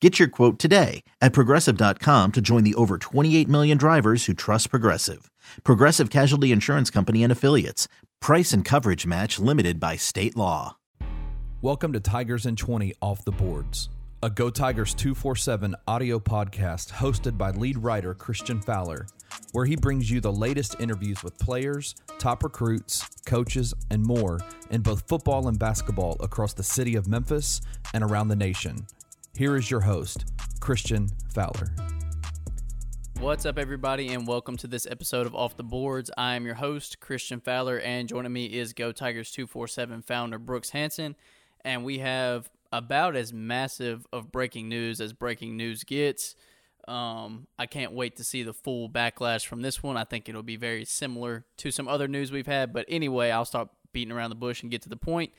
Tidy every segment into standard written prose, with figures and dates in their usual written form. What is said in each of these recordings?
Get your quote today at Progressive.com to join the over 28 million drivers who trust Progressive. Progressive Casualty Insurance Company and Affiliates. Price and coverage match limited by state law. Welcome to Tigers in 20 off the boards, a Go Tigers 247 audio podcast hosted by lead writer Christian Fowler, where he brings you the latest interviews with players, top recruits, coaches, and more in both football and basketball across the city of Memphis and around the nation. Here is your host, Christian Fowler. What's up, everybody, and welcome to this episode of Off the Boards. I am your host, Christian Fowler, and joining me is Go Tigers 247 founder Brooks Hansen, and we have about as massive of breaking news as breaking news gets. I can't wait to see the full backlash from this one. I think it'll be very similar to some other news we've had, but anyway, I'll stop beating around the bush and get to the point.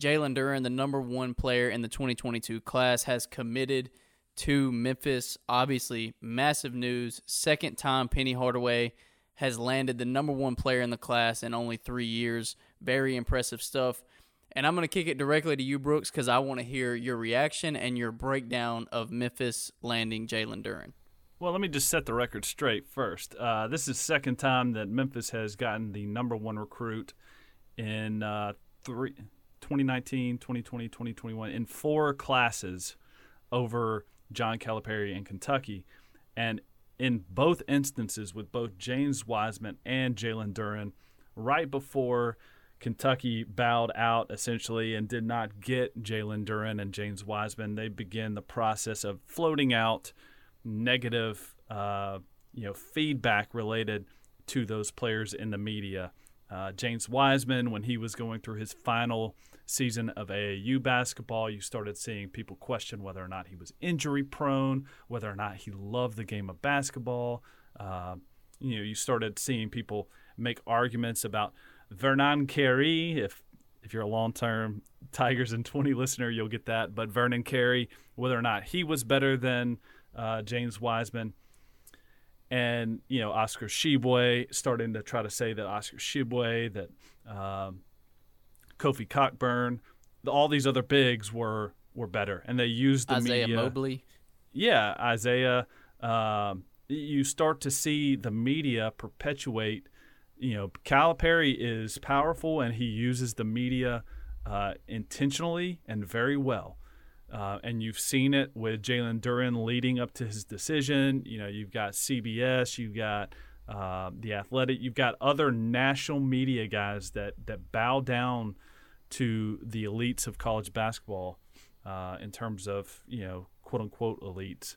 Jalen Duren, the number one player in the 2022 class, has committed to Memphis. Obviously, massive news. Second time Penny Hardaway has landed the number one player in the class in only 3 years. Very impressive stuff. And I'm going to kick it directly to you, Brooks, because I want to hear your reaction and your breakdown of Memphis landing Jalen Duren. Well, let me just set the record straight first. This is the second time that Memphis has gotten the number one recruit in 2019, 2020, 2021, in four classes over John Calipari and Kentucky. And in both instances with both James Wiseman and Jalen Duren, right before Kentucky bowed out essentially and did not get Jalen Duren and James Wiseman, they began the process of floating out negative feedback related to those players in the media. James Wiseman, when he was going through his final season of AAU basketball, you started seeing people question whether or not he was injury prone, whether or not he loved the game of basketball. You started seeing people make arguments about Vernon Carey. If you're a long-term Tigers in 20 listener, you'll get that. But Vernon Carey, whether or not he was better than James Wiseman. And, Oscar Shibwe starting to try to say that Oscar Shibwe, that Kofi Cockburn, all these other bigs were better. And they used the media. Isaiah Mobley. Yeah, Isaiah. You start to see the media perpetuate. Calipari is powerful, and he uses the media intentionally and very well. And you've seen it with Jalen Duren leading up to his decision. You've got CBS, you've got The Athletic, you've got other national media guys that bow down to the elites of college basketball in terms of, quote-unquote elites.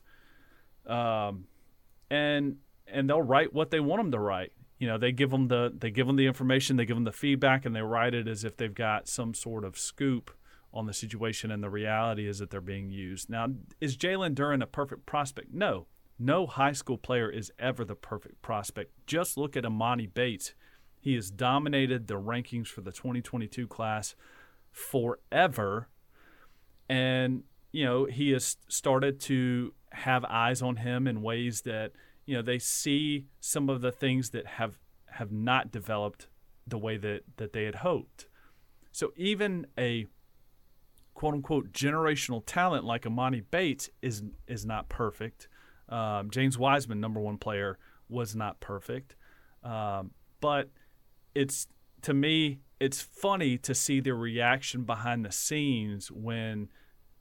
And they'll write what they want them to write. They give them the information, they give them the feedback, and they write it as if they've got some sort of scoop on the situation, and the reality is that they're being used. Now, is Jalen Duren a perfect prospect? No. No high school player is ever the perfect prospect. Just look at Imani Bates. He has dominated the rankings for the 2022 class forever, and, he has started to have eyes on him in ways that – they see some of the things that have not developed the way that they had hoped. So even a quote-unquote generational talent like Imani Bates is not perfect. James Wiseman, number one player, was not perfect. But to me, it's funny to see the reaction behind the scenes when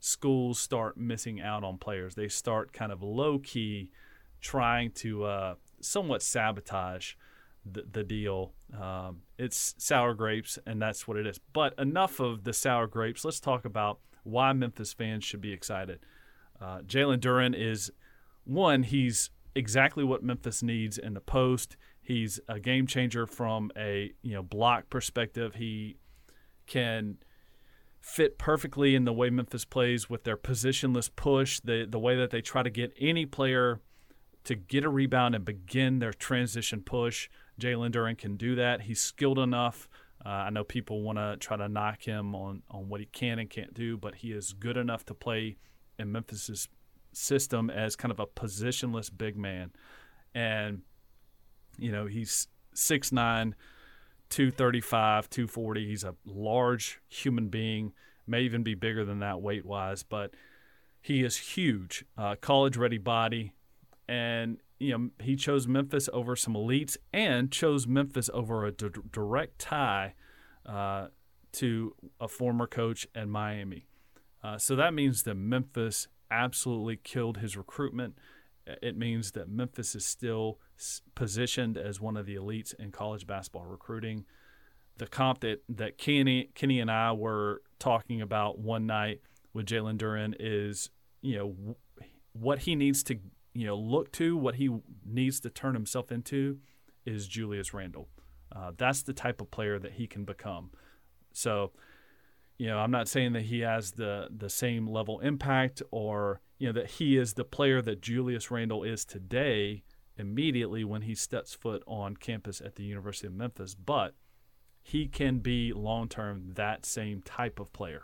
schools start missing out on players. They start kind of low-key trying to somewhat sabotage the deal. It's sour grapes, and that's what it is. But enough of the sour grapes. Let's talk about why Memphis fans should be excited. Jalen Duren is, one, he's exactly what Memphis needs in the post. He's a game changer from a block perspective. He can fit perfectly in the way Memphis plays with their positionless push, the way that they try to get any player to get a rebound and begin their transition push. Jalen Duren can do that. He's skilled enough. I know people want to try to knock him on what he can and can't do, but he is good enough to play in Memphis's system as kind of a positionless big man. And, you know, he's 6'9", 235, 240. He's a large human being, may even be bigger than that weight-wise, but he is huge, college-ready body. And, you know, he chose Memphis over some elites and chose Memphis over a direct tie to a former coach in Miami. So that means that Memphis absolutely killed his recruitment. It means that Memphis is still positioned as one of the elites in college basketball recruiting. The comp that Kenny and I were talking about one night with Jalen Duren is, you know, what he needs to, you know, look to, what he needs to turn himself into is Julius Randle. That's the type of player that he can become. So, you know, I'm not saying that he has the same level impact or, you know, that he is the player that Julius Randle is today immediately when he steps foot on campus at the University of Memphis, but he can be long-term that same type of player.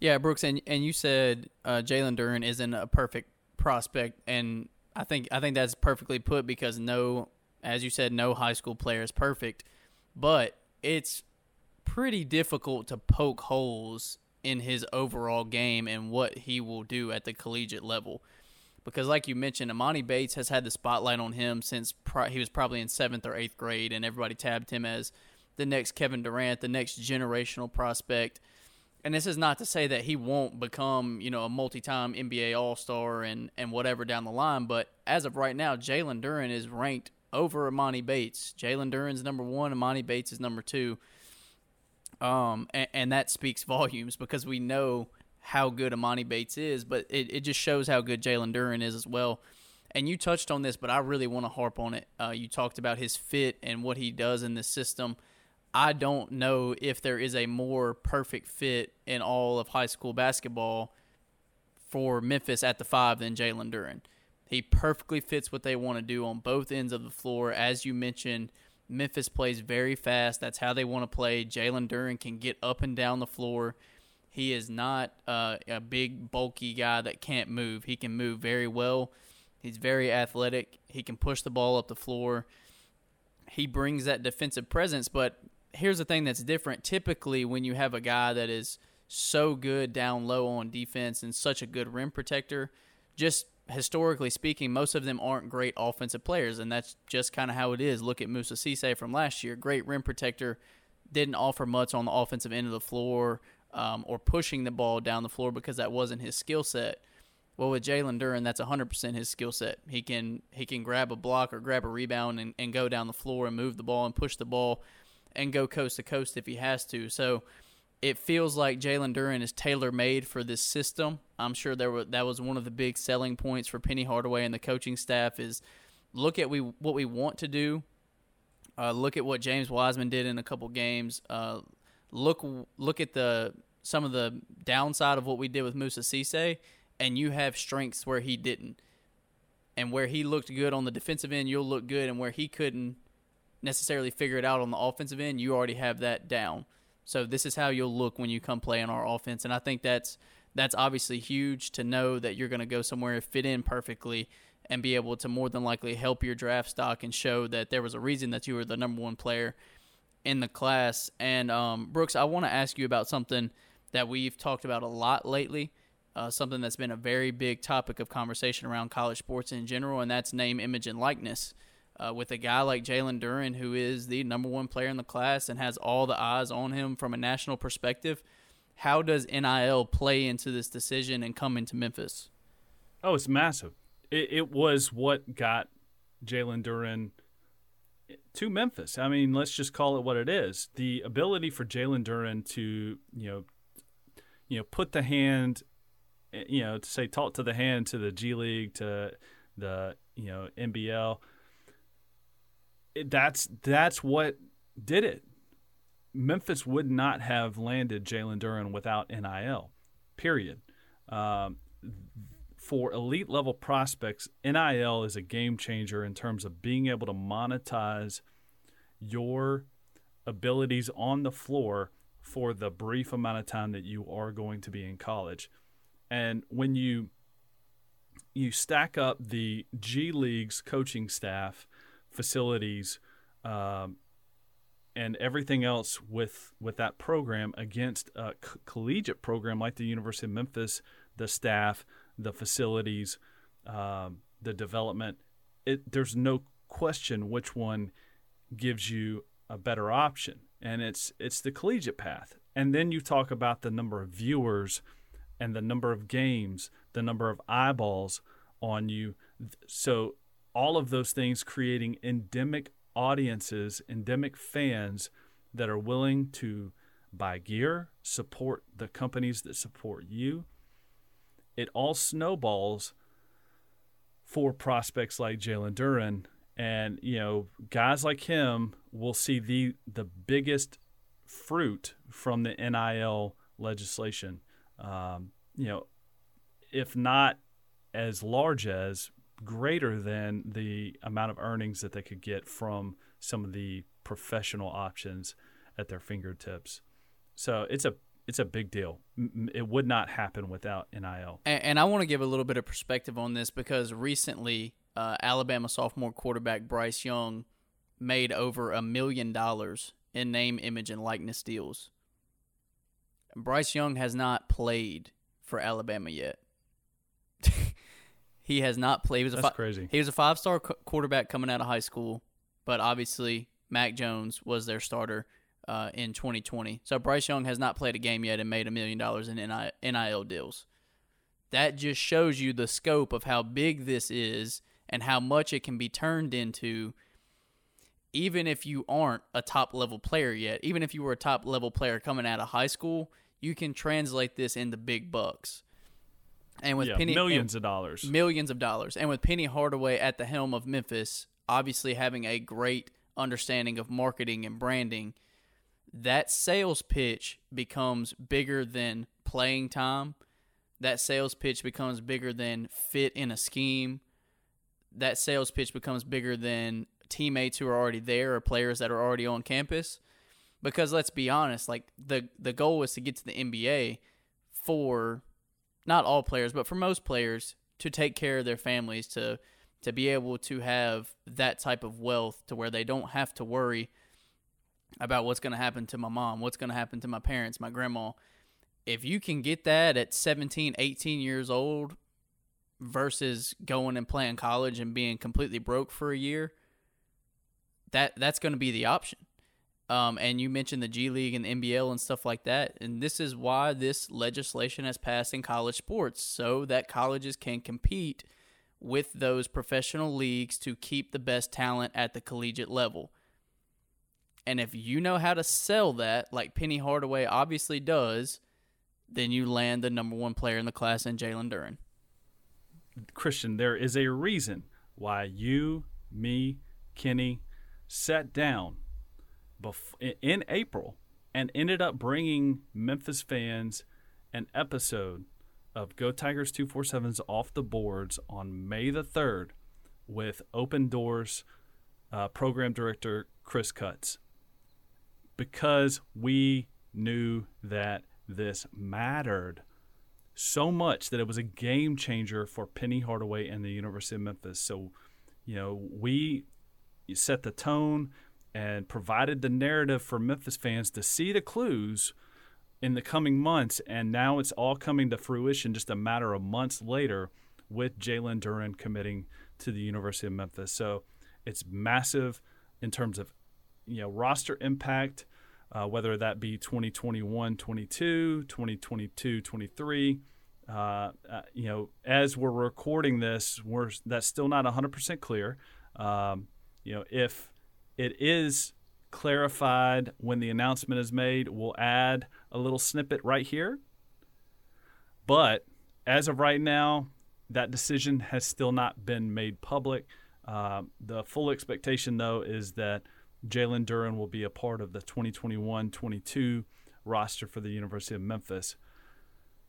Yeah, Brooks, and you said Jalen Duren isn't a perfect prospect, and I think that's perfectly put because as you said, no high school player is perfect, but it's pretty difficult to poke holes in his overall game and what he will do at the collegiate level. Because like you mentioned, Imani Bates has had the spotlight on him since he was probably in 7th or 8th grade, and everybody tabbed him as the next Kevin Durant, the next generational prospect. And this is not to say that he won't become, you know, a multi-time NBA All-Star and whatever down the line, but as of right now, Jalen Duren is ranked over Imani Bates. Jalen Duren's number one, Imani Bates is number two. And that speaks volumes because we know how good Imani Bates is, but it just shows how good Jalen Duren is as well. And you touched on this, but I really want to harp on it. You talked about his fit and what he does in this system. I don't know if there is a more perfect fit in all of high school basketball for Memphis at the 5 than Jalen Duren. He perfectly fits what they want to do on both ends of the floor. As you mentioned, Memphis plays very fast. That's how they want to play. Jalen Duren can get up and down the floor. He is not a big, bulky guy that can't move. He can move very well. He's very athletic. He can push the ball up the floor. He brings that defensive presence, but here's the thing that's different. Typically, when you have a guy that is so good down low on defense and such a good rim protector, just historically speaking, most of them aren't great offensive players, and that's just kind of how it is. Look at Moussa Cissé from last year. Great rim protector, didn't offer much on the offensive end of the floor or pushing the ball down the floor because that wasn't his skill set. Well, with Jalen Duren, that's 100% his skill set. He can grab a block or grab a rebound and go down the floor and move the ball and push the ball and go coast to coast if he has to. So it feels like Jalen Duren is tailor-made for this system. I'm sure that was one of the big selling points for Penny Hardaway and the coaching staff is look at what we want to do. Look at what James Wiseman did in a couple games. Look at some of the downside of what we did with Moussa Cissé, and you have strengths where he didn't. And where he looked good on the defensive end, you'll look good, and where he couldn't necessarily figure it out on the offensive end, you already have that down. So this is how you'll look when you come play in our offense, and I think that's obviously huge to know that you're going to go somewhere and fit in perfectly and be able to more than likely help your draft stock and show that there was a reason that you were the number one player in the class. And Brooks, I want to ask you about something that we've talked about a lot lately, something that's been a very big topic of conversation around college sports in general, and that's name, image, and likeness. With a guy like Jalen Duren, who is the number one player in the class and has all the eyes on him from a national perspective, how does NIL play into this decision and come into Memphis? Oh, it's massive. It was what got Jalen Duren to Memphis. I mean, let's just call it what it is. The ability for Jalen Duren to, you know, put the hand, you know, to say talk to the hand to the G League to the, you know, NBL. That's what did it. Memphis would not have landed Jalen Duren without NIL, period. for elite-level prospects, NIL is a game-changer in terms of being able to monetize your abilities on the floor for the brief amount of time that you are going to be in college. And when you stack up the G League's coaching staff, facilities, and everything else with that program against a collegiate program like the University of Memphis, the staff, the facilities, the development, there's no question which one gives you a better option. And it's the collegiate path. And then you talk about the number of viewers and the number of games, the number of eyeballs on you. So all of those things creating endemic audiences, endemic fans that are willing to buy gear, support the companies that support you. It all snowballs for prospects like Jalen Duren. And, you know, guys like him will see the biggest fruit from the NIL legislation, you know, if not as large as, greater than the amount of earnings that they could get from some of the professional options at their fingertips. So it's a big deal. It would not happen without NIL. And I want to give a little bit of perspective on this because recently – Alabama sophomore quarterback Bryce Young made over $1 million in name, image, and likeness deals. Bryce Young has not played for Alabama yet. He has not played. That's crazy. He was a five-star quarterback coming out of high school, but obviously Mac Jones was their starter in 2020. So Bryce Young has not played a game yet and made $1 million in NIL deals. That just shows you the scope of how big this is and how much it can be turned into, even if you aren't a top-level player yet. Even if you were a top-level player coming out of high school, you can translate this into big bucks. And with millions of dollars. Millions of dollars. And with Penny Hardaway at the helm of Memphis, obviously having a great understanding of marketing and branding, that sales pitch becomes bigger than playing time. That sales pitch becomes bigger than fit in a scheme. That sales pitch becomes bigger than teammates who are already there or players that are already on campus. Because let's be honest, like the goal is to get to the NBA for not all players, but for most players to take care of their families, to be able to have that type of wealth to where they don't have to worry about what's going to happen to my mom, what's going to happen to my parents, my grandma. If you can get that at 17, 18 years old, versus going and playing college and being completely broke for a year, that's going to be the option. And you mentioned the G League and the NBL and stuff like that, and this is why this legislation has passed in college sports, so that colleges can compete with those professional leagues to keep the best talent at the collegiate level. And if you know how to sell that, like Penny Hardaway obviously does, then you land the number one player in the class in Jalen Duren. Christian, there is a reason why you, me, Kenny sat down in April and ended up bringing Memphis fans an episode of Go Tigers 247's Off the Boards on May the 3rd with Open Doors program director Chris Cutts, because we knew that this mattered so much, that it was a game changer for Penny Hardaway and the University of Memphis. So, you know, we set the tone and provided the narrative for Memphis fans to see the clues in the coming months, and now it's all coming to fruition just a matter of months later with Jalen Duren committing to the University of Memphis. So it's massive in terms of, you know, roster impact, whether that be 2021-22, 2022-23, you know, as we're recording this, that's still not 100% clear. You know, if it is clarified when the announcement is made, we'll add a little snippet right here. But as of right now, that decision has still not been made public. The full expectation, though, is that Jalen Duren will be a part of the 2021-22 roster for the University of Memphis.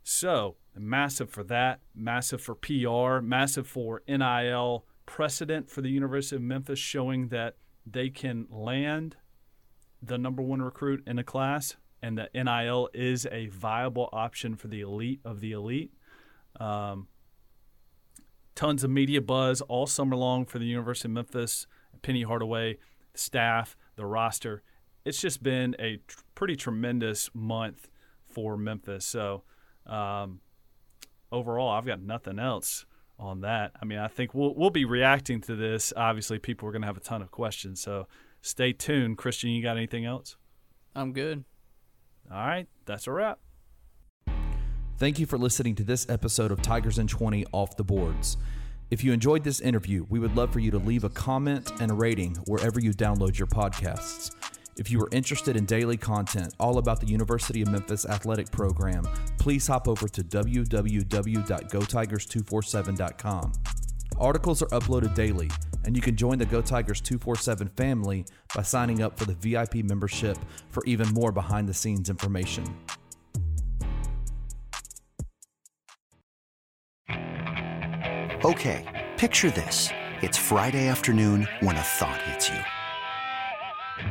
So massive for that, massive for PR, massive for NIL precedent for the University of Memphis, showing that they can land the number one recruit in a class and that NIL is a viable option for the elite of the elite. Tons of media buzz all summer long for the University of Memphis, Penny Hardaway, staff, the roster. It's just been a pretty tremendous month for Memphis. So overall, I've got nothing else on that. I mean, I think we'll be reacting to this. Obviously, people are going to have a ton of questions. So stay tuned. Christian, you got anything else? I'm good. All right. That's a wrap. Thank you for listening to this episode of Tigers in 20 Off the Boards. If you enjoyed this interview, we would love for you to leave a comment and a rating wherever you download your podcasts. If you are interested in daily content all about the University of Memphis athletic program, please hop over to www.gotigers247.com. Articles are uploaded daily, and you can join the Go Tigers 247 family by signing up for the VIP membership for even more behind-the-scenes information. Okay, picture this. It's Friday afternoon when a thought hits you.